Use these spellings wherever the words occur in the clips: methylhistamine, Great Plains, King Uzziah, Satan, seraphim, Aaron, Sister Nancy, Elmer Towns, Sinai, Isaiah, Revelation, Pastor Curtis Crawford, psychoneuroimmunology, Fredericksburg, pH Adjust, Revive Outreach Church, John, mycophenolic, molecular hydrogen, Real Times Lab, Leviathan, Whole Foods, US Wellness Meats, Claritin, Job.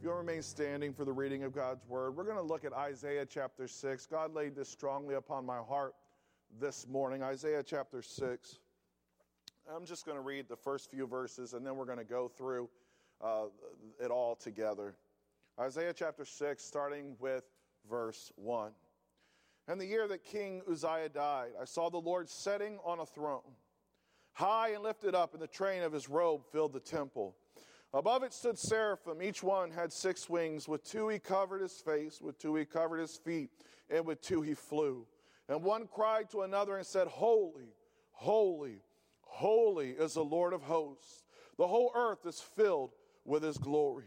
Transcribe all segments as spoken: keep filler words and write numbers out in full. If you'll remain standing for the reading of God's Word, we're going to look at Isaiah chapter six. God laid this strongly upon my heart this morning, Isaiah chapter six. I'm just going to read the first few verses, and then we're going to go through uh, it all together. Isaiah chapter six, starting with verse one. In the year that King Uzziah died, I saw the Lord sitting on a throne, high and lifted up, and the train of his robe filled the temple. Above it stood seraphim, each one had six wings. With two he covered his face, with two he covered his feet, and with two he flew. And one cried to another and said, Holy, holy, holy is the Lord of hosts. The whole earth is filled with his glory.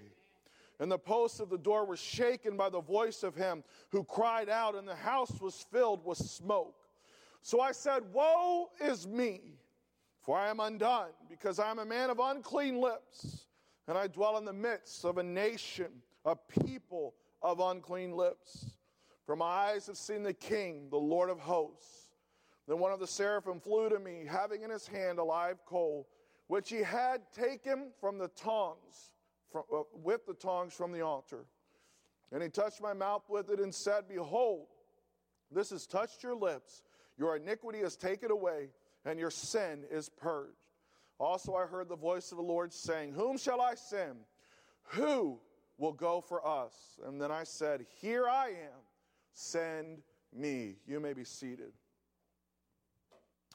And the posts of the door were shaken by the voice of him who cried out, and the house was filled with smoke. So I said, Woe is me, for I am undone, because I am a man of unclean lips. And I dwell in the midst of a nation, a people of unclean lips. For my eyes have seen the King, the Lord of hosts. Then one of the seraphim flew to me, having in his hand a live coal, which he had taken from the tongs, from, uh, with the tongs from the altar. And he touched my mouth with it and said, Behold, this has touched your lips. Your iniquity is taken away, and your sin is purged. Also I heard the voice of the Lord saying, Whom shall I send? Who will go for us? And then I said, Here I am. Send me. You may be seated.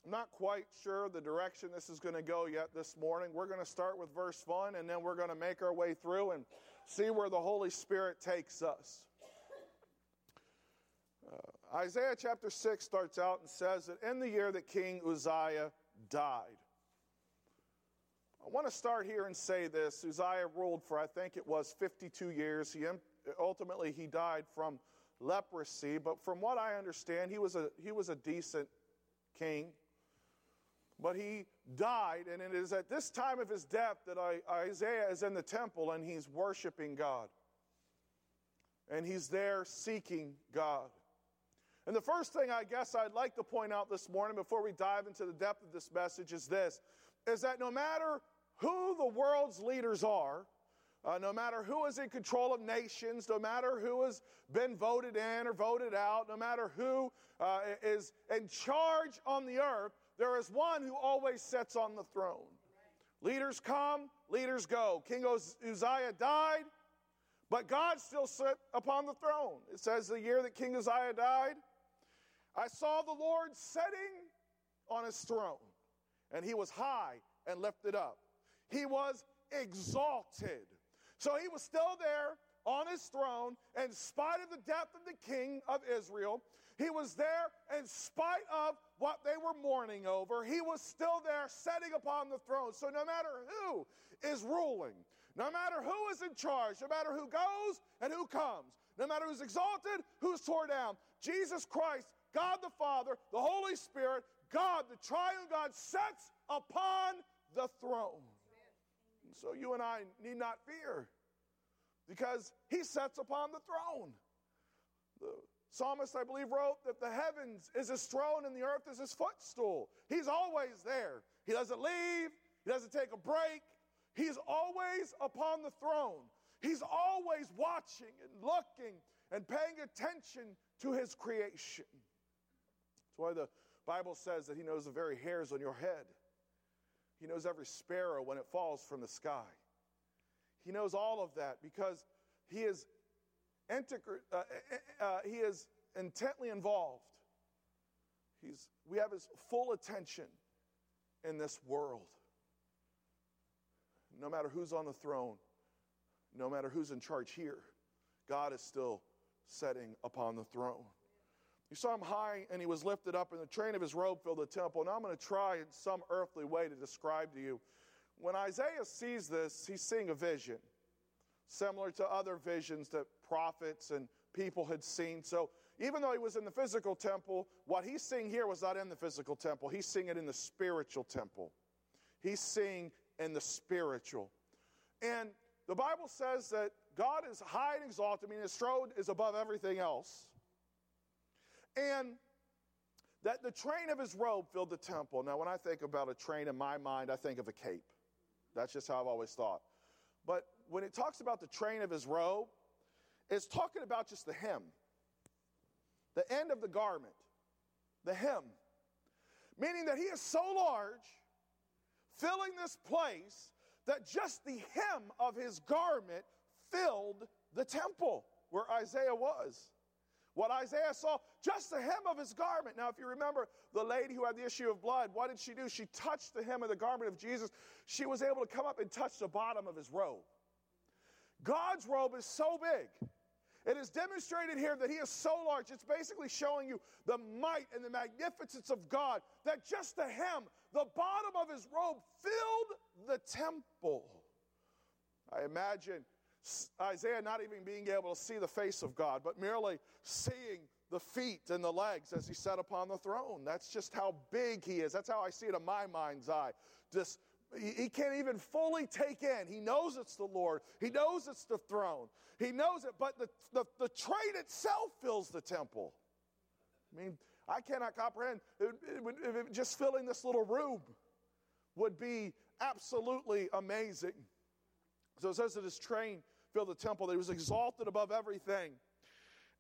I'm not quite sure the direction this is going to go yet this morning. We're going to start with verse one, and then we're going to make our way through and see where the Holy Spirit takes us. Uh, Isaiah chapter six starts out and says that in the year that King Uzziah died. I want to start here and say this. Uzziah ruled for, I think it was fifty-two years. He ultimately he died from leprosy, but from what I understand, he was a he was a decent king. But he died, and it is at this time of his death that I, Isaiah is in the temple and he's worshiping God. And he's there seeking God. And the first thing I guess I'd like to point out this morning before we dive into the depth of this message is this, is that no matter who the world's leaders are, uh, no matter who is in control of nations, no matter who has been voted in or voted out, no matter who uh, is in charge on the earth, there is one who always sits on the throne. Right. Leaders come, leaders go. King Uzziah died, but God still sat upon the throne. It says the year that King Uzziah died, I saw the Lord sitting on his throne. And he was high and lifted up. He was exalted. So he was still there on his throne in spite of the death of the king of Israel. He was there in spite of what they were mourning over. He was still there sitting upon the throne. So no matter who is ruling, no matter who is in charge, no matter who goes and who comes, no matter who's exalted, who's torn down, Jesus Christ, God the Father, the Holy Spirit, God, the triune God, sits upon the throne. Amen. So you and I need not fear because he sits upon the throne. The psalmist, I believe, wrote that the heavens is his throne and the earth is his footstool. He's always there. He doesn't leave. He doesn't take a break. He's always upon the throne. He's always watching and looking and paying attention to his creation. That's why the Bible says that he knows the very hairs on your head. He knows every sparrow when it falls from the sky. He knows all of that because he is integri- uh, uh, he is intently involved. He's we have his full attention in this world. No matter who's on the throne, no matter who's in charge here, God is still sitting upon the throne. You saw him high, and he was lifted up, and the train of his robe filled the temple. Now I'm going to try in some earthly way to describe to you. When Isaiah sees this, he's seeing a vision. similar to other visions that prophets and people had seen. So even though he was in the physical temple, what he's seeing here was not in the physical temple. He's seeing it in the spiritual temple. He's seeing in the spiritual. And the Bible says that God is high and exalted, meaning his throne is above everything else. And that the train of his robe filled the temple. Now, when I think about a train in my mind, I think of a cape. That's just how I've always thought. But when it talks about the train of his robe, it's talking about just the hem, the end of the garment, the hem, meaning that he is so large, filling this place, that just the hem of his garment filled the temple where Isaiah was. What Isaiah saw, just the hem of his garment. Now, if you remember the lady who had the issue of blood, what did she do? She touched the hem of the garment of Jesus. She was able to come up and touch the bottom of his robe. God's robe is so big. It is demonstrated here that he is so large. It's basically showing you the might and the magnificence of God, that just the hem, the bottom of his robe filled the temple. I imagine Isaiah not even being able to see the face of God, but merely seeing the feet and the legs as he sat upon the throne. That's just how big he is. That's how I see it in my mind's eye. Just, he can't even fully take in. He knows it's the Lord. He knows it's the throne. He knows it, but the, the, the train itself fills the temple. I mean, I cannot comprehend. It, it, it, just filling this little room would be absolutely amazing. So it says that his train filled the temple, that he was exalted above everything.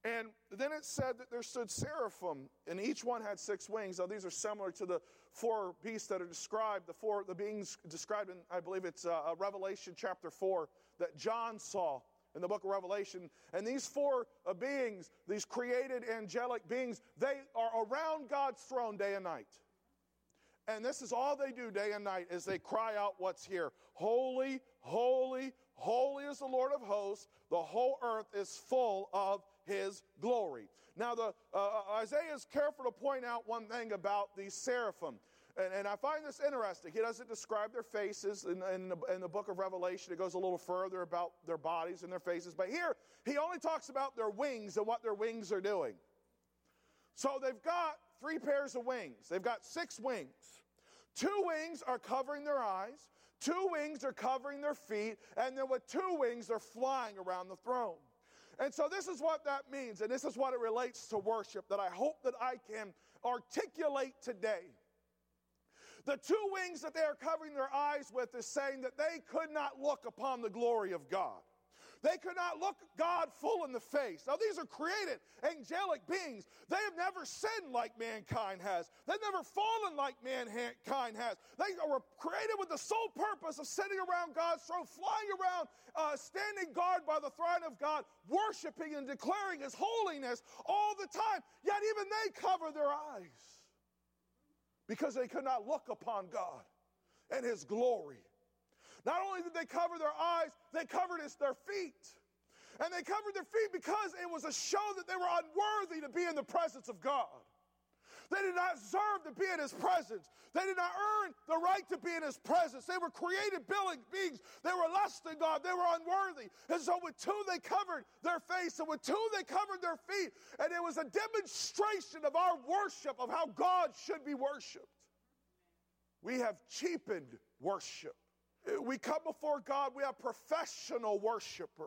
And then it said that there stood seraphim, and each one had six wings. Now, these are similar to the four beasts that are described, the four the beings described in, I believe it's uh, Revelation chapter four, that John saw in the book of Revelation. And these four uh, beings, these created angelic beings, they are around God's throne day and night. And this is all they do day and night, is they cry out what's here. Holy, holy, holy is the Lord of hosts. The whole earth is full of his glory. Now, the, uh, Isaiah is careful to point out one thing about these seraphim. And, and I find this interesting. He doesn't describe their faces. In, in, the, in the book of Revelation, it goes a little further about their bodies and their faces. But here, he only talks about their wings and what their wings are doing. So they've got three pairs of wings. They've got six wings. Two wings are covering their eyes. Two wings are covering their feet. And then with two wings, they're flying around the throne. And so this is what that means, and this is what it relates to worship that I hope that I can articulate today. The two wings that they are covering their eyes with is saying that they could not look upon the glory of God. They could not look God full in the face. Now, these are created angelic beings. They have never sinned like mankind has. They've never fallen like mankind has. They were created with the sole purpose of sitting around God's throne, flying around, uh, standing guard by the throne of God, worshiping and declaring his holiness all the time. Yet even they cover their eyes because they could not look upon God and his glory. Not only did they cover their eyes, they covered his, their feet. And they covered their feet because it was a show that they were unworthy to be in the presence of God. They did not deserve to be in his presence. They did not earn the right to be in his presence. They were created beings. They were less than God. They were unworthy. And so with two, they covered their face. And with two, they covered their feet. And it was a demonstration of our worship, of how God should be worshiped. We have cheapened worship. We come before God, we have professional worshipers.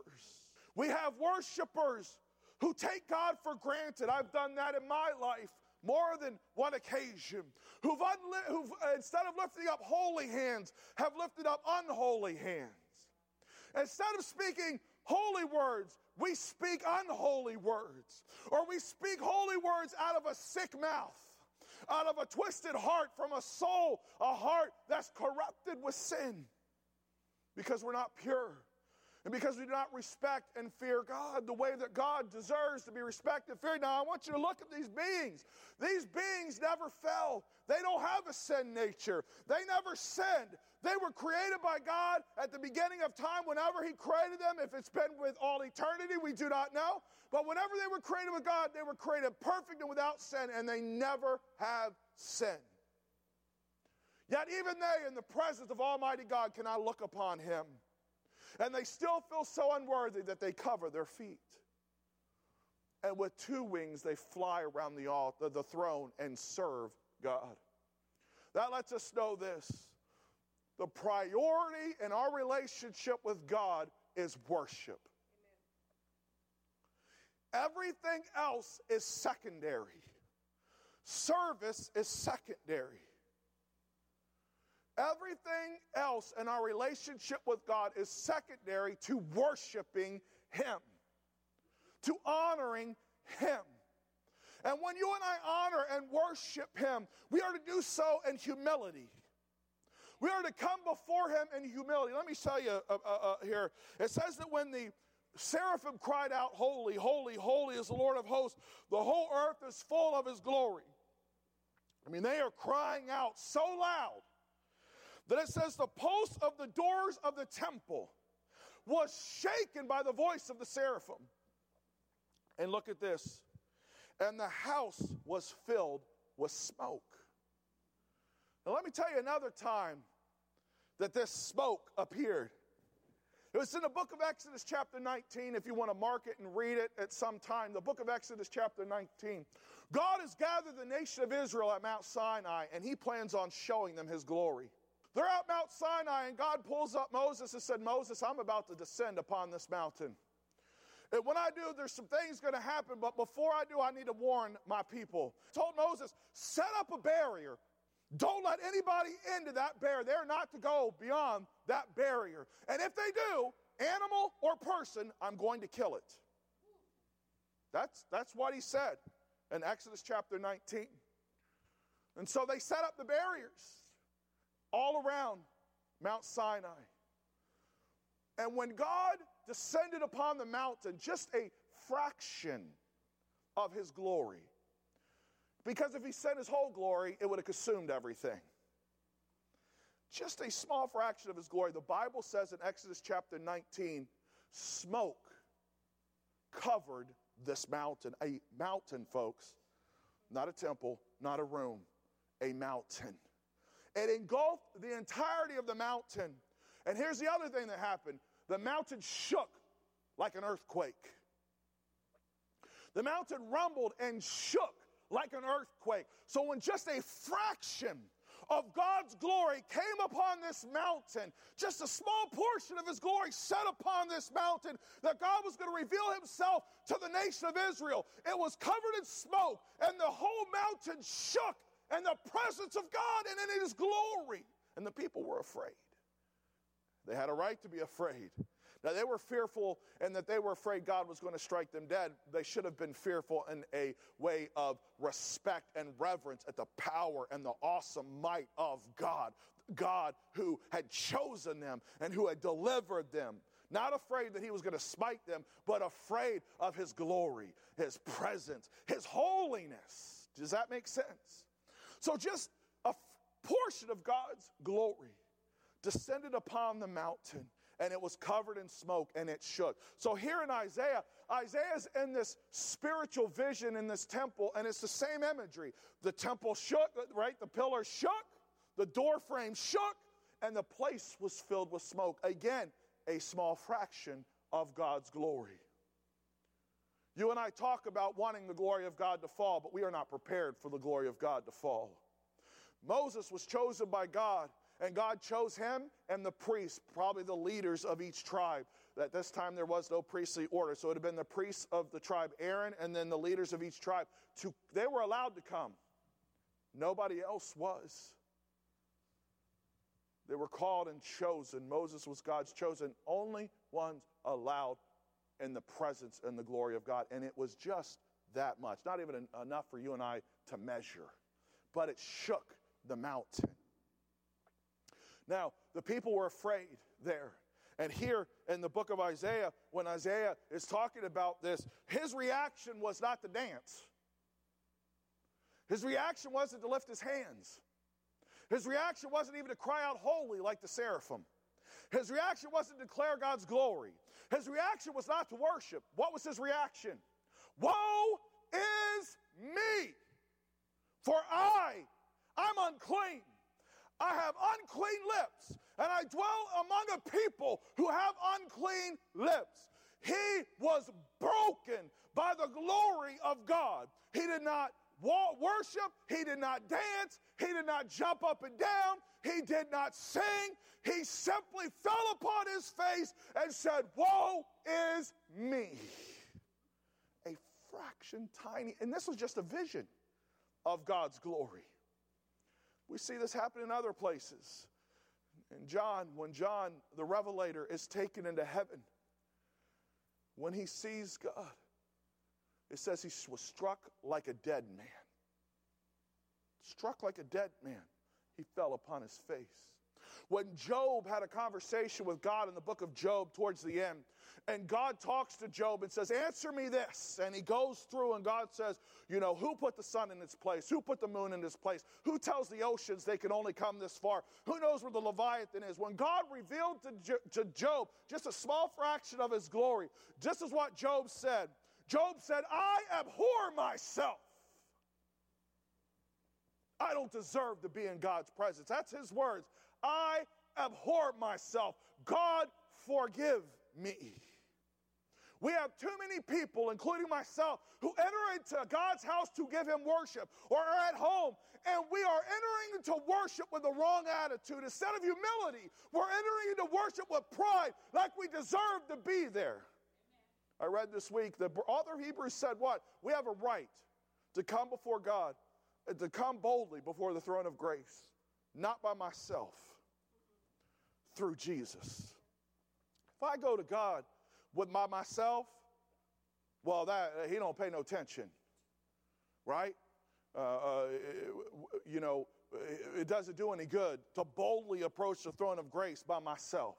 We have worshipers who take God for granted. I've done that in my life more than one occasion. Who've, unli- who've uh, instead of lifting up holy hands, have lifted up unholy hands. Instead of speaking holy words, we speak unholy words. Or we speak holy words out of a sick mouth, out of a twisted heart, from a soul, a heart that's corrupted with sin. Because we're not pure, and because we do not respect and fear God the way that God deserves to be respected and feared. Now, I want you to look at these beings. These beings never fell. They don't have a sin nature. They never sinned. They were created by God at the beginning of time, whenever he created them. If it's been with all eternity, we do not know. But whenever they were created with God, they were created perfect and without sin, and they never have sinned. Yet even they, in the presence of Almighty God, cannot look upon him. and they still feel so unworthy that they cover their feet. And with two wings, they fly around the altar, the throne, and serve God. That lets us know this. The priority in our relationship with God is worship. Amen. Everything else is secondary. Service is secondary. Everything else in our relationship with God is secondary to worshiping Him, to honoring Him. And when you and I honor and worship Him, we are to do so in humility. We are to come before Him in humility. Let me tell you uh, uh, uh, here. It says that when the seraphim cried out, "Holy, holy, holy is the Lord of hosts. The whole earth is full of His glory." I mean, they are crying out so loud that it says the posts of the doors of the temple was shaken by the voice of the seraphim. And look at this. And the house was filled with smoke. Now let me tell you another time that this smoke appeared. It was in the book of Exodus chapter nineteen, if you want to mark it and read it at some time. The book of Exodus chapter nineteen. God has gathered the nation of Israel at Mount Sinai, and He plans on showing them His glory. They're at Mount Sinai, and God pulls up Moses and said, "Moses, I'm about to descend upon this mountain. And when I do, there's some things going to happen, but before I do, I need to warn my people." I told Moses, set up a barrier. Don't let anybody into that barrier. They're not to go beyond that barrier. And if they do, animal or person, I'm going to kill it. That's, that's what He said in Exodus chapter nineteen. And so they set up the barriers all around Mount Sinai. And when God descended upon the mountain, just a fraction of His glory. Because if He sent His whole glory, it would have consumed everything. Just a small fraction of His glory. The Bible says in Exodus chapter nineteen, smoke covered this mountain. A mountain, folks. Not a temple, not a room. A mountain. It engulfed the entirety of the mountain. And here's the other thing that happened. The mountain shook like an earthquake. The mountain rumbled and shook like an earthquake. So when just a fraction of God's glory came upon this mountain, just a small portion of His glory set upon this mountain, that God was going to reveal Himself to the nation of Israel. It was covered in smoke, and the whole mountain shook, and the presence of God and in His glory. And the people were afraid. They had a right to be afraid. Now, they were fearful, and that they were afraid God was going to strike them dead. They should have been fearful in a way of respect and reverence at the power and the awesome might of God. God who had chosen them and who had delivered them. Not afraid that He was going to smite them, but afraid of His glory, His presence, His holiness. Does that make sense? So just a f- portion of God's glory descended upon the mountain, and it was covered in smoke, and it shook. So here in Isaiah, Isaiah's in this spiritual vision in this temple, and it's the same imagery. The temple shook, right? The pillar shook, the door frame shook, and the place was filled with smoke. Again, a small fraction of God's glory. You and I talk about wanting the glory of God to fall, but we are not prepared for the glory of God to fall. Moses was chosen by God, and God chose him and the priests, probably the leaders of each tribe. At this time, there was no priestly order. So it would have been the priests of the tribe Aaron and then the leaders of each tribe. To, they were allowed to come. Nobody else was. They were called and chosen. Moses was God's chosen. Only ones allowed in the presence and the glory of God. And it was just that much. Not even en- enough for you and I to measure. But it shook the mountain. Now, the people were afraid there. And here in the book of Isaiah, when Isaiah is talking about this, his reaction was not to dance. His reaction wasn't to lift his hands. His reaction wasn't even to cry out holy like the seraphim. His reaction wasn't to declare God's glory. His reaction was not to worship. What was his reaction? Woe is me, for I, I'm unclean. I have unclean lips, and I dwell among a people who have unclean lips. He was broken by the glory of God. He did not worship. He did not dance. He did not jump up and down. He did not sing. He simply fell upon his face and said, woe is me. A fraction tiny, and this was just a vision of God's glory. We see this happen in other places. In John, when John, the Revelator, is taken into heaven, when he sees God, it says he was struck like a dead man. Struck like a dead man. He fell upon his face. When Job had a conversation with God in the book of Job towards the end, and God talks to Job and says, answer me this. And he goes through and God says, you know, who put the sun in its place? Who put the moon in its place? Who tells the oceans they can only come this far? Who knows where the Leviathan is? When God revealed to Job just a small fraction of his glory, this is what Job said. Job said, I abhor myself. I don't deserve to be in God's presence. That's his words. I abhor myself. God, forgive me. We have too many people, including myself, who enter into God's house to give him worship or are at home, and we are entering into worship with the wrong attitude. Instead of humility, we're entering into worship with pride, like we deserve to be there. Amen. I read this week, the author of Hebrews said what? We have a right to come before God, to come boldly before the throne of grace, not by myself, through Jesus. If I go to God with my myself, well, that he don't pay no attention, right? Uh, uh, you know, it doesn't do any good to boldly approach the throne of grace by myself.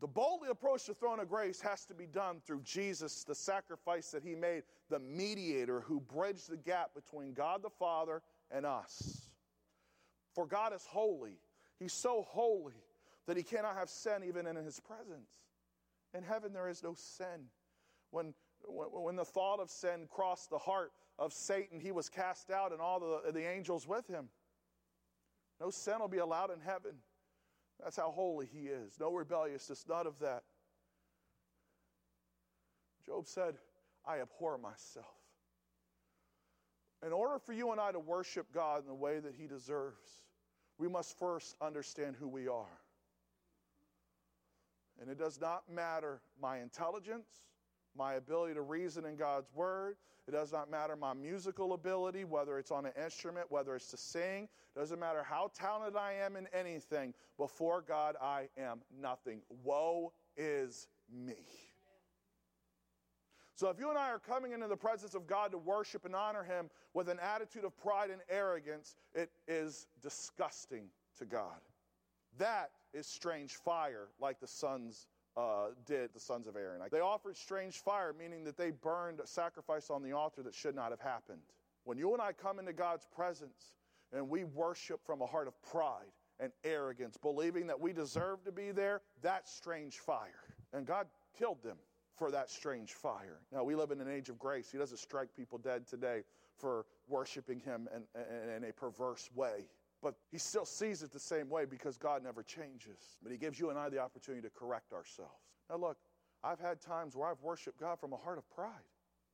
The boldly approach the throne of grace has to be done through Jesus, the sacrifice that he made, the mediator who bridged the gap between God the Father and us. For God is holy. He's so holy that he cannot have sin even in his presence. In heaven there is no sin. When, when, when the thought of sin crossed the heart of Satan, he was cast out and all the, the angels with him. No sin will be allowed in heaven. That's how holy he is. No rebelliousness, none of that. Job said, I abhor myself. In order for you and I to worship God in the way that he deserves, we must first understand who we are. And it does not matter my intelligence, my ability to reason in God's word. It does not matter my musical ability, whether it's on an instrument, whether it's to sing. It doesn't matter how talented I am in anything. Before God, I am nothing. Woe is me. So if you and I are coming into the presence of God to worship and honor him with an attitude of pride and arrogance, it is disgusting to God. That is strange fire, like the sons uh, did, the sons of Aaron. They offered strange fire, meaning that they burned a sacrifice on the altar that should not have happened. When you and I come into God's presence and we worship from a heart of pride and arrogance, believing that we deserve to be there, that's strange fire. And God killed them for that strange fire. Now, we live in an age of grace. He doesn't strike people dead today for worshiping him in, in, in a perverse way. But he still sees it the same way because God never changes. But he gives you and I the opportunity to correct ourselves. Now, look, I've had times where I've worshiped God from a heart of pride.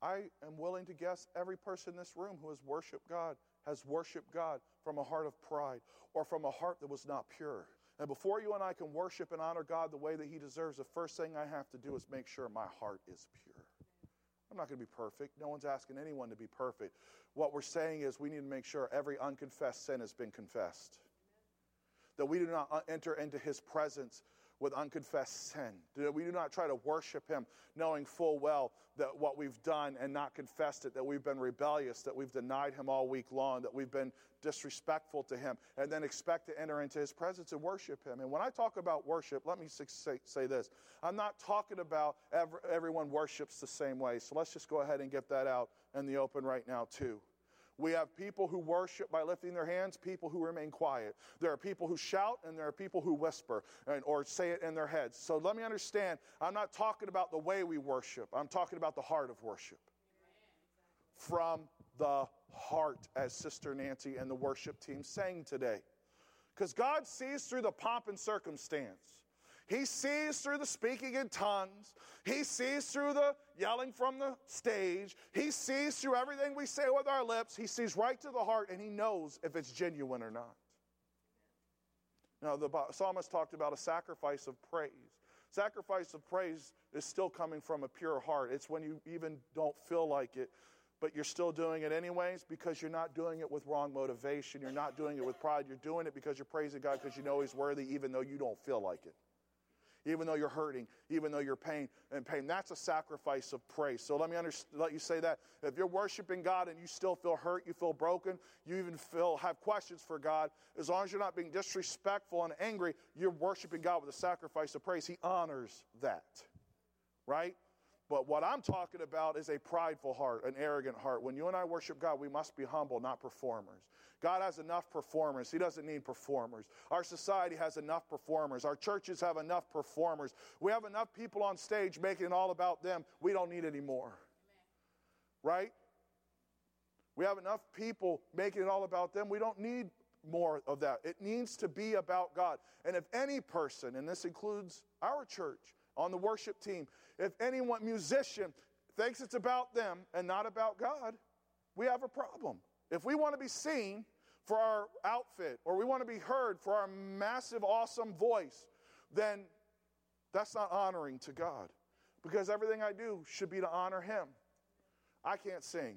I am willing to guess every person in this room who has worshiped God has worshiped God from a heart of pride or from a heart that was not pure. And before you and I can worship and honor God the way that he deserves, the first thing I have to do is make sure my heart is pure. I'm not going to be perfect. No one's asking anyone to be perfect. What we're saying is we need to make sure every unconfessed sin has been confessed. That we do not enter into his presence with unconfessed sin. That we do not try to worship him knowing full well that what we've done and not confessed it, that we've been rebellious, that we've denied him all week long, that we've been disrespectful to him, and then expect to enter into his presence and worship him. And when I talk about worship, let me say, say this. I'm not talking about every, everyone worships the same way, so let's just go ahead and get that out in the open right now too. We have people who worship by lifting their hands, people who remain quiet. There are people who shout, and there are people who whisper and, or say it in their heads. So let me understand, I'm not talking about the way we worship. I'm talking about the heart of worship. From the heart, as Sister Nancy and the worship team sang today. Because God sees through the pomp and circumstance. He sees through the speaking in tongues. He sees through the yelling from the stage. He sees through everything we say with our lips. He sees right to the heart, and he knows if it's genuine or not. Now, the psalmist talked about a sacrifice of praise. Sacrifice of praise is still coming from a pure heart. It's when you even don't feel like it, but you're still doing it anyways because you're not doing it with wrong motivation. You're not doing it with pride. You're doing it because you're praising God because you know he's worthy even though you don't feel like it. Even though you're hurting, even though you're pain and pain. That's a sacrifice of praise. So let me under, let you say that. If you're worshiping God and you still feel hurt, you feel broken, you even feel have questions for God, as long as you're not being disrespectful and angry, you're worshiping God with a sacrifice of praise. He honors that, right? But what I'm talking about is a prideful heart, an arrogant heart. When you and I worship God, we must be humble, not performers. God has enough performers. He doesn't need performers. Our society has enough performers. Our churches have enough performers. We have enough people on stage making it all about them. We don't need any more. Amen. Right? We have enough people making it all about them. We don't need more of that. It needs to be about God. And if any person, and this includes our church, on the worship team, if anyone, musician, thinks it's about them and not about God, we have a problem. If we want to be seen for our outfit or we want to be heard for our massive, awesome voice, then that's not honoring to God because everything I do should be to honor him. I can't sing.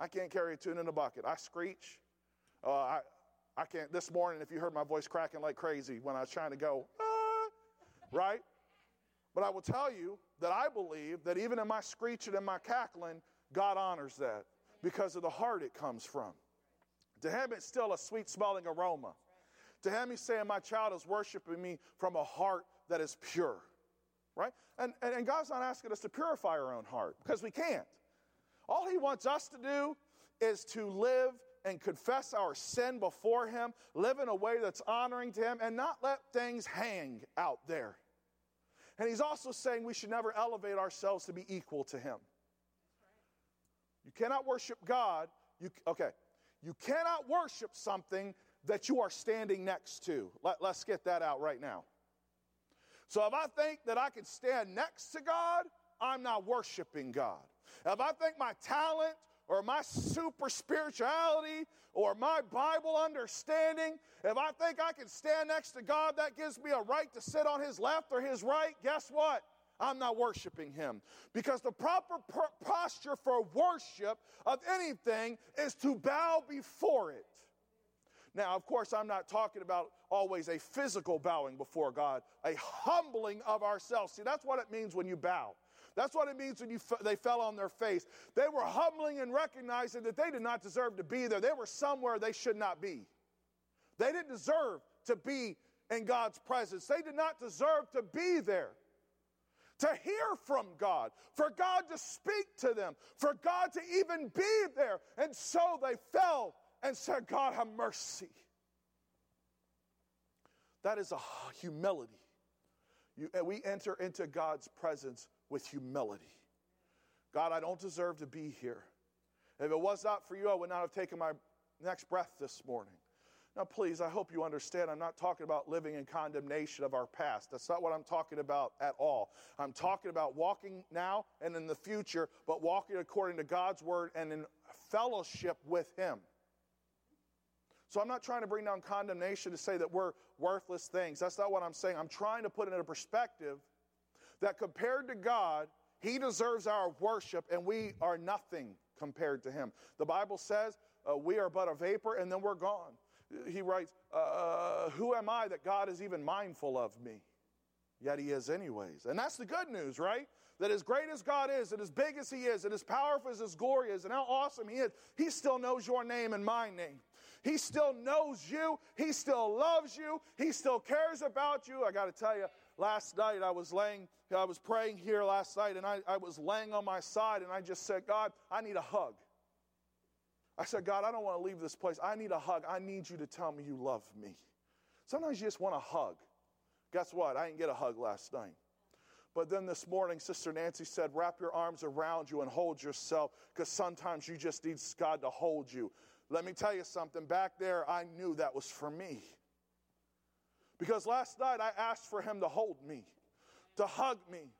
I can't carry a tune in a bucket. I screech. Uh, I, I can't. This morning, if you heard my voice cracking like crazy when I was trying to go, ah, right? But I will tell you that I believe that even in my screeching and my cackling, God honors that because of the heart it comes from. To him, it's still a sweet-smelling aroma. To him, he's saying, my child is worshiping me from a heart that is pure, right? And, and, and God's not asking us to purify our own heart because we can't. All he wants us to do is to live and confess our sin before him, live in a way that's honoring to him, and not let things hang out there. And he's also saying we should never elevate ourselves to be equal to him. You cannot worship God. You, okay. You cannot worship something that you are standing next to. Let, let's get that out right now. So if I think that I can stand next to God, I'm not worshiping God. If I think my talent or my super spirituality or my Bible understanding, if I think I can stand next to God, that gives me a right to sit on his left or his right, guess what? I'm not worshiping him. Because the proper posture for worship of anything is to bow before it. Now, of course, I'm not talking about always a physical bowing before God, a humbling of ourselves. See, that's what it means when you bow. That's what it means when you f- they fell on their face. They were humbling and recognizing that they did not deserve to be there. They were somewhere they should not be. They didn't deserve to be in God's presence. They did not deserve to be there. To hear from God, for God to speak to them, for God to even be there. And so they fell and said, God, have mercy. That is a humility. You, and we enter into God's presence with humility. God, I don't deserve to be here. If it was not for you, I would not have taken my next breath this morning. Now, please, I hope you understand I'm not talking about living in condemnation of our past. That's not what I'm talking about at all. I'm talking about walking now and in the future, but walking according to God's word and in fellowship with him. So I'm not trying to bring down condemnation to say that we're worthless things. That's not what I'm saying. I'm trying to put it in a perspective that compared to God, he deserves our worship, and we are nothing compared to him. The Bible says uh, we are but a vapor, and then we're gone. He writes, uh, who am I that God is even mindful of me? Yet he is anyways. And that's the good news, right? That as great as God is, and as big as he is, and as powerful as his glory is, and how awesome he is, he still knows your name and my name. He still knows you. He still loves you. He still cares about you. I got to tell you, last night I was laying, I was praying here last night, and I, I was laying on my side, and I just said, God, I need a hug. I said, God, I don't want to leave this place. I need a hug. I need you to tell me you love me. Sometimes you just want a hug. Guess what? I didn't get a hug last night. But then this morning, Sister Nancy said, wrap your arms around you and hold yourself, because sometimes you just need God to hold you. Let me tell you something. Back there, I knew that was for me. Because last night, I asked for him to hold me, to hug me.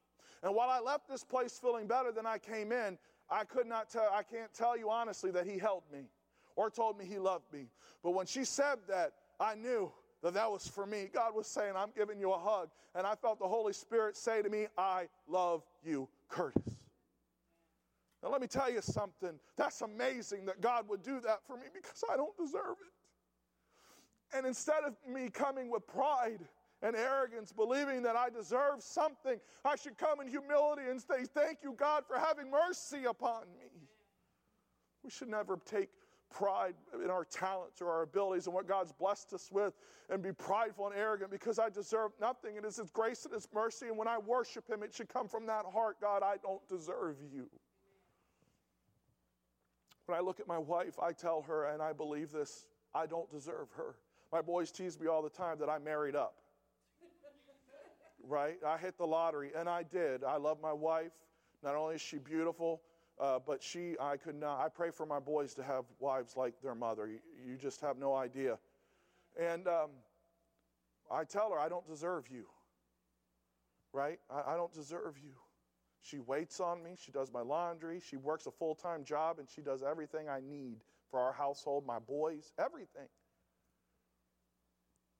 And while I left this place feeling better than I came in, I could not tell, I can't tell you honestly that he held me or told me he loved me. But when she said that, I knew that that was for me. God was saying, I'm giving you a hug. And I felt the Holy Spirit say to me, I love you, Curtis. Now let me tell you something. That's amazing that God would do that for me, because I don't deserve it. And instead of me coming with pride and arrogance, believing that I deserve something, I should come in humility and say, thank you, God, for having mercy upon me. We should never take pride in our talents or our abilities and what God's blessed us with and be prideful and arrogant, because I deserve nothing. It is his grace and his mercy, and when I worship him, it should come from that heart. God, I don't deserve you. When I look at my wife, I tell her, and I believe this, I don't deserve her. My boys tease me all the time that I married up. Right? I hit the lottery, and I did. I love my wife. Not only is she beautiful, uh, but she, I could not. I pray for my boys to have wives like their mother. You, you just have no idea. And um, I tell her, I don't deserve you. Right? I, I don't deserve you. She waits on me. She does my laundry. She works a full-time job, and she does everything I need for our household, my boys, everything.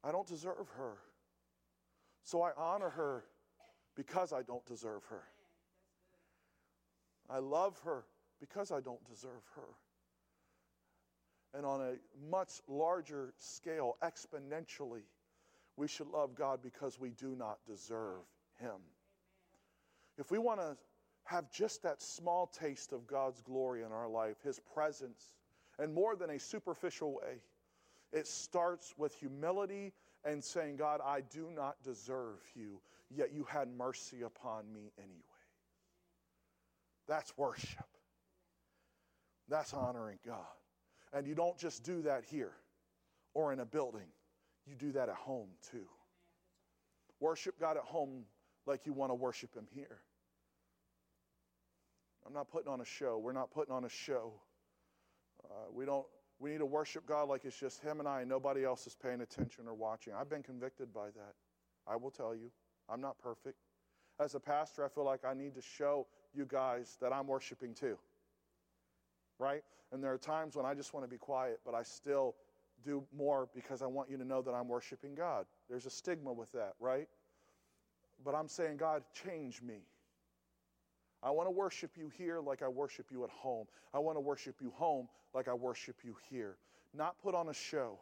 I don't deserve her. So I honor her because I don't deserve her. I love her because I don't deserve her. And on a much larger scale, exponentially, we should love God because we do not deserve him. If we want to have just that small taste of God's glory in our life, his presence, and more than a superficial way, it starts with humility and saying, God, I do not deserve you, yet you had mercy upon me anyway. That's worship. That's honoring God. And you don't just do that here or in a building. You do that at home too. Worship God at home like you want to worship him here. I'm not putting on a show. We're not putting on a show. Uh, we don't. We need to worship God like it's just him and I and nobody else is paying attention or watching. I've been convicted by that. I will tell you, I'm not perfect. As a pastor, I feel like I need to show you guys that I'm worshiping too. Right? And there are times when I just want to be quiet, but I still do more because I want you to know that I'm worshiping God. There's a stigma with that, right? But I'm saying, God, change me. I want to worship you here like I worship you at home. I want to worship you home like I worship you here. Not put on a show,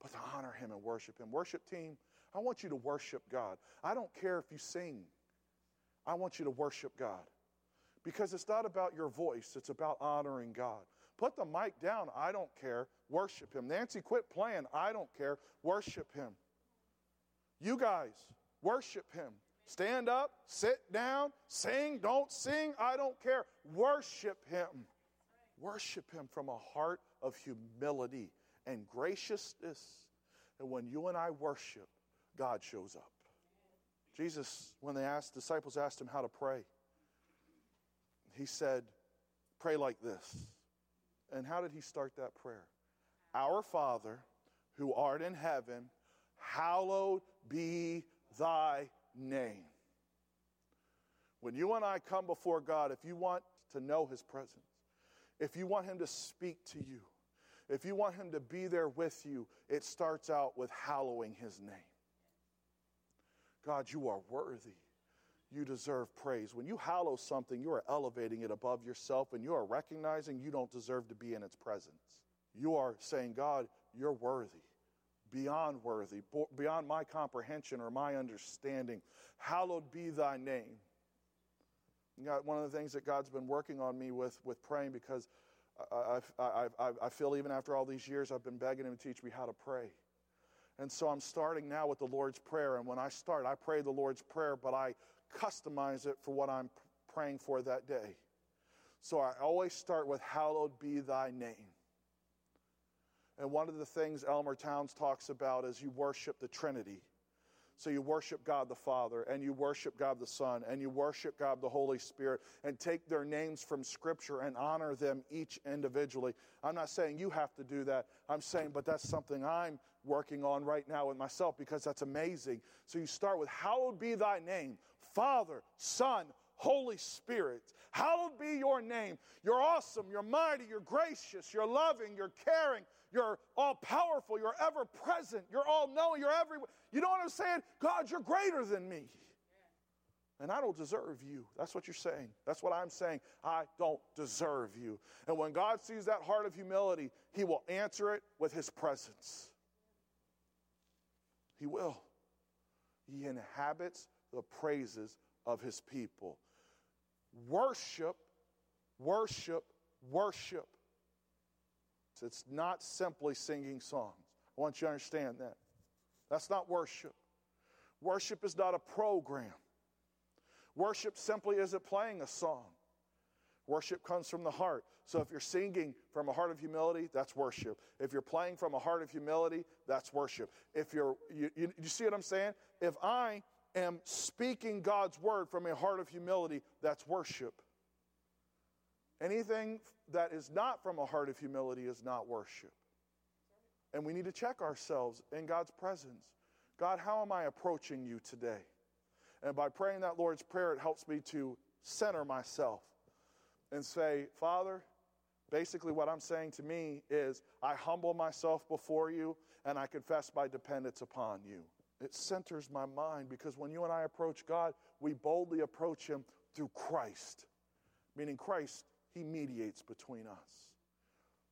but to honor him and worship him. Worship team, I want you to worship God. I don't care if you sing. I want you to worship God. Because it's not about your voice. It's about honoring God. Put the mic down. I don't care. Worship him. Nancy, quit playing. I don't care. Worship him. You guys, worship him. Stand up, sit down, sing, don't sing, I don't care. Worship him. Worship him from a heart of humility and graciousness. And when you and I worship, God shows up. Jesus, when the disciples asked him how to pray, he said, pray like this. And how did he start that prayer? Our Father, who art in heaven, hallowed be thy name. name. When you and I come before God, if you want to know his presence, if you want him to speak to you, if you want him to be there with you, it starts out with hallowing his name. God, you are worthy. You deserve praise. When you hallow something, you are elevating it above yourself, and you are recognizing you don't deserve to be in its presence. You are saying, God, you're worthy. Beyond worthy, beyond my comprehension or my understanding. Hallowed be thy name. God, one of the things that God's been working on me with, with praying, because I, I, I, I feel even after all these years, I've been begging him to teach me how to pray. And so I'm starting now with the Lord's Prayer. And when I start, I pray the Lord's Prayer, but I customize it for what I'm praying for that day. So I always start with hallowed be thy name. And one of the things Elmer Towns talks about is you worship the Trinity. So you worship God the Father, and you worship God the Son, and you worship God the Holy Spirit, and take their names from Scripture and honor them each individually. I'm not saying you have to do that. I'm saying, but that's something I'm working on right now with myself, because that's amazing. So you start with, hallowed be thy name, Father, Son, Holy Spirit. Hallowed be your name. You're awesome, you're mighty, you're gracious, you're loving, you're caring, you're all-powerful, you're ever-present, you're all-knowing, you're everywhere. You know what I'm saying? God, you're greater than me. And I don't deserve you. That's what you're saying. That's what I'm saying. I don't deserve you. And when God sees that heart of humility, he will answer it with his presence. He will. He inhabits the praises of his people. Worship, worship, worship. It's not simply singing songs. I want you to understand that. That's not worship. Worship is not a program. Worship simply isn't playing a song. Worship comes from the heart. So if you're singing from a heart of humility, that's worship. If you're playing from a heart of humility, that's worship. If you're, you, you, you see what I'm saying? If I am speaking God's word from a heart of humility, that's worship. Anything that is not from a heart of humility is not worship. And we need to check ourselves in God's presence. God, how am I approaching you today? And by praying that Lord's Prayer, it helps me to center myself and say, Father, basically what I'm saying to me is, I humble myself before you and I confess my dependence upon you. It centers my mind, because when you and I approach God, we boldly approach him through Christ, meaning Christ, he mediates between us.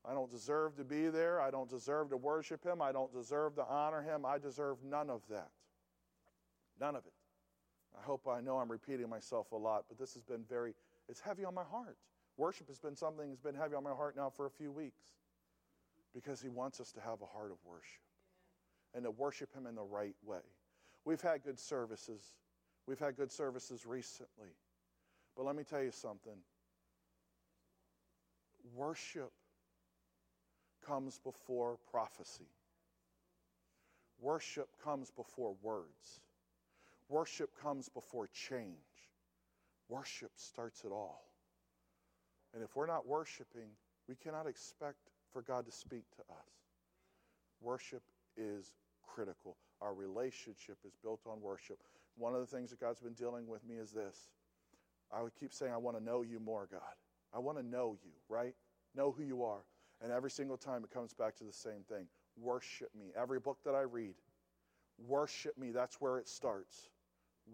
I don't deserve to be there. I don't deserve to worship him. I don't deserve to honor him. I deserve none of that. None of it. I hope I know I'm repeating myself a lot, but this has been very, it's heavy on my heart. Worship has been something that's been heavy on my heart now for a few weeks, because he wants us to have a heart of worship and to worship him in the right way. We've had good services. We've had good services recently. But let me tell you something. Worship comes before prophecy. Worship comes before words. Worship comes before change. Worship starts it all. And if we're not worshiping, we cannot expect for God to speak to us. Worship is critical. Our relationship is built on worship. One of the things that God's been dealing with me is this. I would keep saying, I want to know you more, God. I want to know you, right? Know who you are. And every single time it comes back to the same thing. Worship me. Every book that I read, worship me. That's where it starts.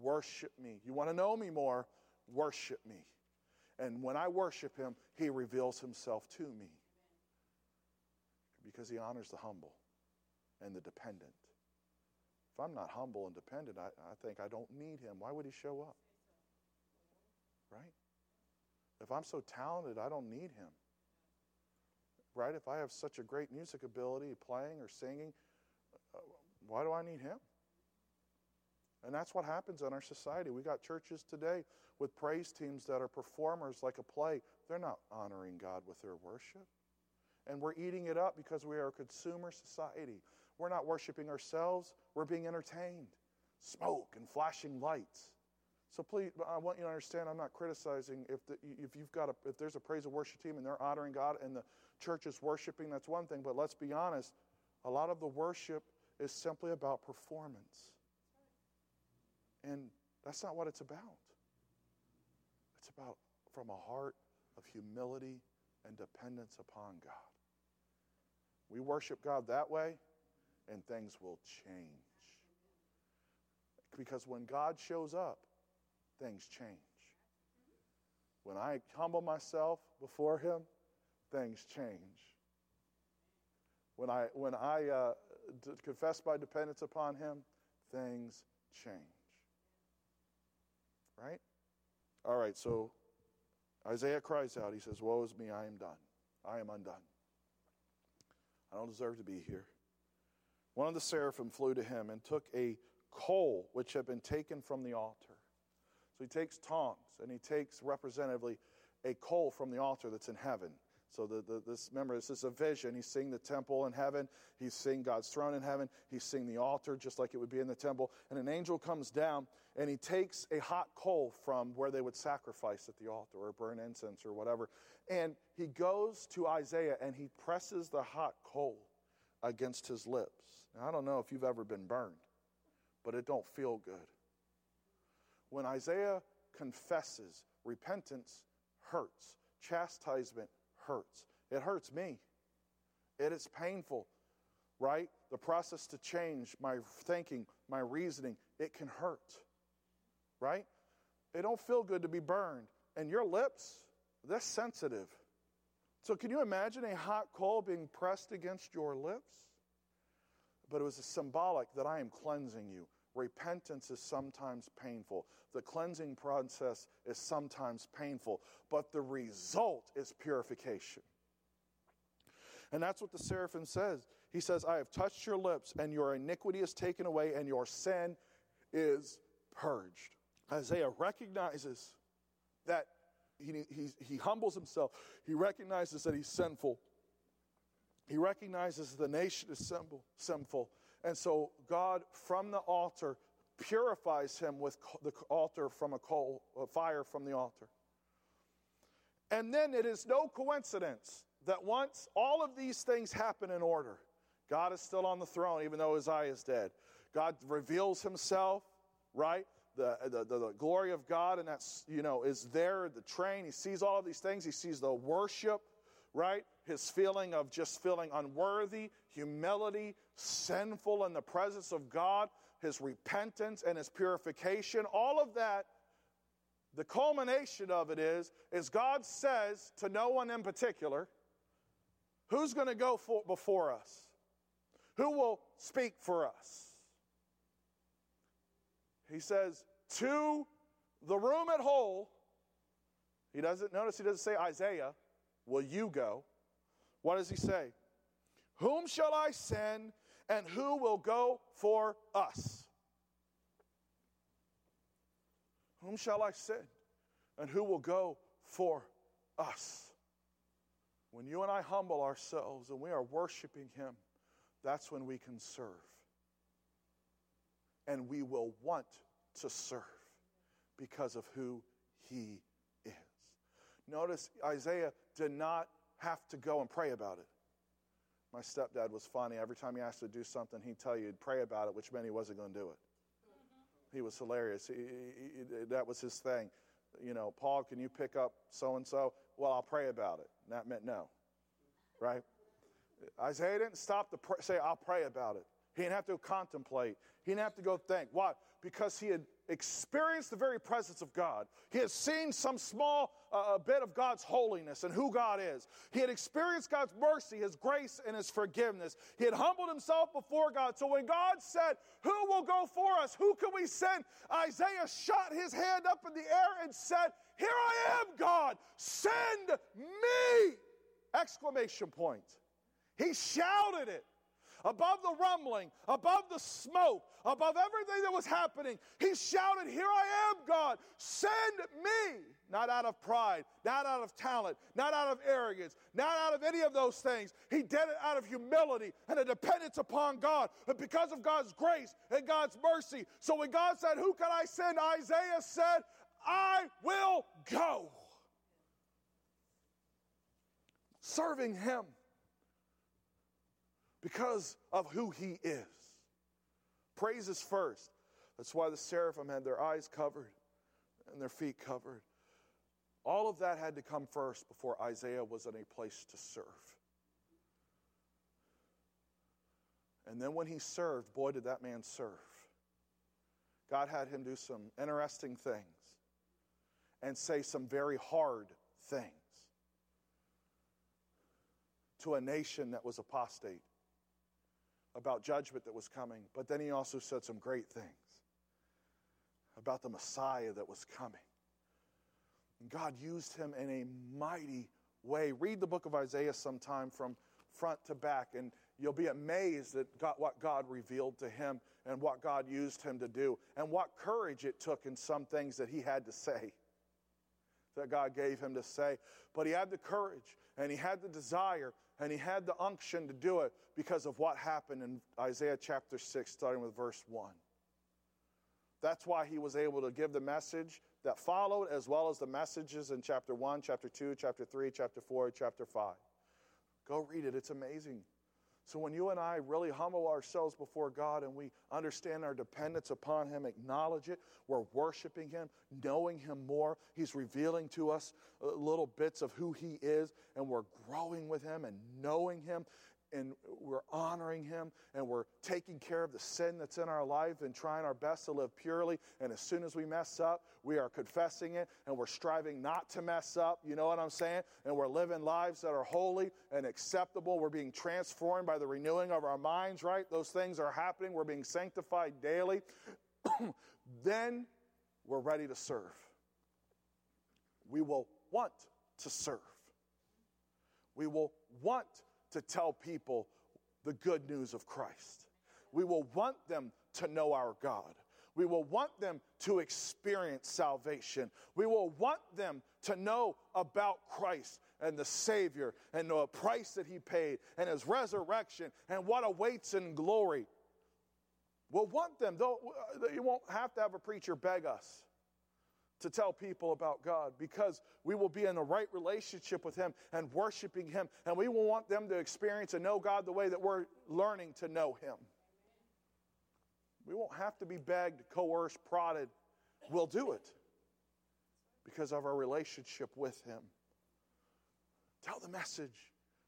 Worship me. You want to know me more? Worship me. And when I worship him, he reveals himself to me. Because he honors the humble and the dependent. If I'm not humble and dependent, I, I think I don't need him. Why would he show up? Right? If I'm so talented, I don't need him. Right? If I have such a great music ability, playing or singing, why do I need him? And that's what happens in our society. We got churches today with praise teams that are performers like a play. They're not honoring God with their worship. And we're eating it up because we are a consumer society. We're not worshiping ourselves. We're being entertained. Smoke and flashing lights. So please, I want you to understand, I'm not criticizing. If the, if you've got a, if there's a praise and worship team and they're honoring God and the church is worshiping, that's one thing. But let's be honest, a lot of the worship is simply about performance. And that's not what it's about. It's about from a heart of humility and dependence upon God. We worship God that way, and things will change. Because when God shows up, things change. When I humble myself before him, things change. When I when I uh, d- confess my dependence upon him, things change. Right? All right, so Isaiah cries out. He says, woe is me, I am done. I am undone. I don't deserve to be here. One of the seraphim flew to him and took a coal which had been taken from the altar. So he takes tongs and he takes representatively a coal from the altar that's in heaven. So the, the, this, remember, this is a vision. He's seeing the temple in heaven. He's seeing God's throne in heaven. He's seeing the altar just like it would be in the temple. And an angel comes down, and he takes a hot coal from where they would sacrifice at the altar or burn incense or whatever. And he goes to Isaiah, and he presses the hot coal against his lips. Now, I don't know if you've ever been burned, but it don't feel good. When Isaiah confesses, repentance hurts. Chastisement hurts. It hurts me. It is painful, right? The process to change my thinking, my reasoning, it can hurt, right? It don't feel good to be burned. And your lips, they're sensitive. So can you imagine a hot coal being pressed against your lips? But it was a symbolic that I am cleansing you. Repentance is sometimes painful. The cleansing process is sometimes painful, but the result is purification. And that's what the seraphim says. He says, I have touched your lips, and your iniquity is taken away, and your sin is purged. Isaiah recognizes that he, he, he humbles himself. He recognizes that he's sinful. He recognizes the nation is sinful. And so God, from the altar, purifies him with the altar from a coal, a fire from the altar. And then it is no coincidence that once all of these things happen in order, God is still on the throne, even though Uzziah is dead. God reveals himself, right? The, the, the, the glory of God, and that's, you know, is there, the train. He sees all of these things. He sees the worship, right? His feeling of just feeling unworthy, humility, sinful in the presence of God, his repentance and his purification, all of that, the culmination of it is, is God says to no one in particular, who's going to go for, before us? Who will speak for us? He says, to the room at whole, he doesn't, notice he doesn't say Isaiah, will you go? What does he say? Whom shall I send, and who will go for us? Whom shall I send, and who will go for us? When you and I humble ourselves and we are worshiping him, that's when we can serve. And we will want to serve because of who he is. Notice Isaiah did not have to go and pray about it. My stepdad was funny. Every time he asked to do something, he'd tell you to pray about it, which meant he wasn't going to do it. He was hilarious. He, he, he, that was his thing. You know, Paul, can you pick up so-and-so? Well, I'll pray about it. And that meant no, right? Isaiah didn't stop to pr- say, I'll pray about it. He didn't have to contemplate. He didn't have to go think. Why? Because he had experienced the very presence of God. He had seen some small uh, bit of God's holiness and who God is. He had experienced God's mercy, his grace, and his forgiveness. He had humbled himself before God. So when God said, who will go for us? Who can we send? Isaiah shot his hand up in the air and said, here I am, God, send me! Exclamation point. He shouted it. Above the rumbling, above the smoke, above everything that was happening, he shouted, here I am, God, send me. Not out of pride, not out of talent, not out of arrogance, not out of any of those things. He did it out of humility and a dependence upon God, and because of God's grace and God's mercy. So when God said, who can I send? Isaiah said, I will go. Serving him. Because of who he is. Praise is first. That's why the seraphim had their eyes covered and their feet covered. All of that had to come first before Isaiah was in a place to serve. And then when he served, boy, did that man serve. God had him do some interesting things and say some very hard things to a nation that was apostate, about judgment that was coming. But then he also said some great things about the Messiah that was coming. And God used him in a mighty way. Read the book of Isaiah sometime from front to back, and you'll be amazed at God, what God revealed to him and what God used him to do and what courage it took in some things that he had to say. that God gave him to say. But he had the courage, and he had the desire, and he had the unction to do it because of what happened in Isaiah chapter six, starting with verse one. That's why he was able to give the message that followed, as well as the messages in chapter one, chapter two, chapter three, chapter four, chapter five. Go read it. It's amazing. So when you and I really humble ourselves before God and we understand our dependence upon him, acknowledge it, we're worshiping him, knowing him more. He's revealing to us little bits of who he is, and we're growing with him and knowing him, and we're honoring him, and we're taking care of the sin that's in our life and trying our best to live purely. And as soon as we mess up, we are confessing it, and we're striving not to mess up. You know what I'm saying? And we're living lives that are holy and acceptable. We're being transformed by the renewing of our minds, right? Those things are happening. We're being sanctified daily. Then we're ready to serve. We will want to serve. We will want to to tell people the good news of Christ. We will want them to know our God. We will want them to experience salvation. We will want them to know about Christ and the Savior and the price that he paid and his resurrection and what awaits in glory. We'll want them. You won't have to have a preacher beg us to tell people about God, because we will be in the right relationship with him and worshiping him, and we will want them to experience and know God the way that we're learning to know him. We won't have to be begged, coerced, prodded. We'll do it because of our relationship with him. Tell the message.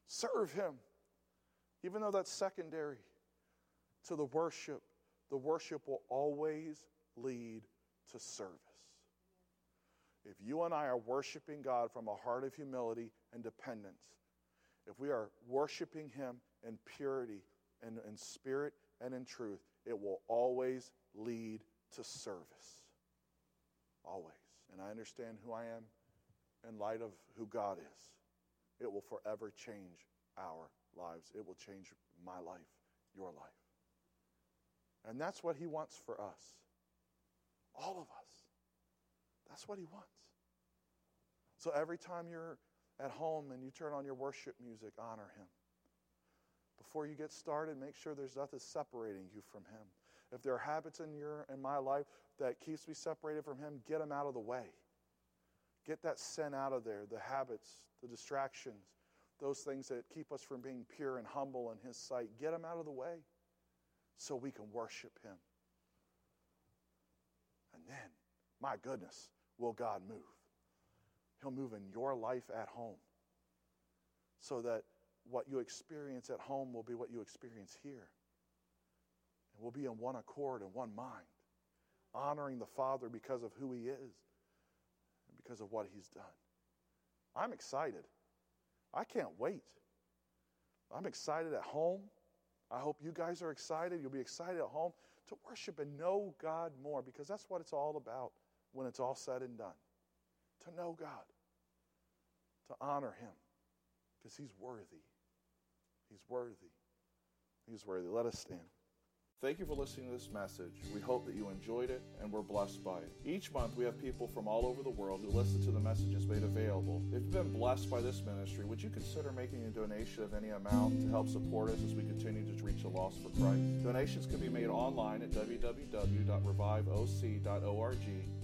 Serve him. Even though that's secondary to the worship, the worship will always lead to service. If you and I are worshiping God from a heart of humility and dependence, if we are worshiping him in purity and in spirit and in truth, it will always lead to service. Always. And I understand who I am in light of who God is. It will forever change our lives. It will change my life, your life. And that's what he wants for us. All of us. That's what he wants. So every time you're at home and you turn on your worship music, honor him. Before you get started, make sure there's nothing separating you from him. If there are habits in your in my life that keeps me separated from him, get them out of the way. Get that sin out of there, the habits, the distractions, those things that keep us from being pure and humble in his sight. Get them out of the way so we can worship him. And then, my goodness, will God move? He'll move in your life at home so that what you experience at home will be what you experience here. And we'll be in one accord and one mind, honoring the Father because of who he is and because of what he's done. I'm excited. I can't wait. I'm excited at home. I hope you guys are excited. You'll be excited at home to worship and know God more, because that's what it's all about. When it's all said and done, to know God, to honor him, because he's worthy. He's worthy. He's worthy. Let us stand. Thank you for listening to this message. We hope that you enjoyed it and were blessed by it. Each month we have people from all over the world who listen to the messages made available. If you've been blessed by this ministry, would you consider making a donation of any amount to help support us as we continue to reach the lost for Christ? Donations can be made online at w w w dot revive o c dot org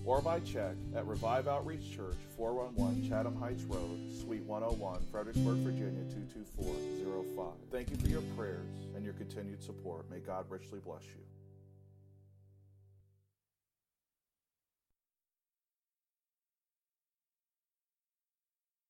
or by check at Revive Outreach Church, four one one Chatham Heights Road, Suite one oh one, Fredericksburg, Virginia, two two four zero five. Thank you for your prayers and your continued support. May God richly bless you.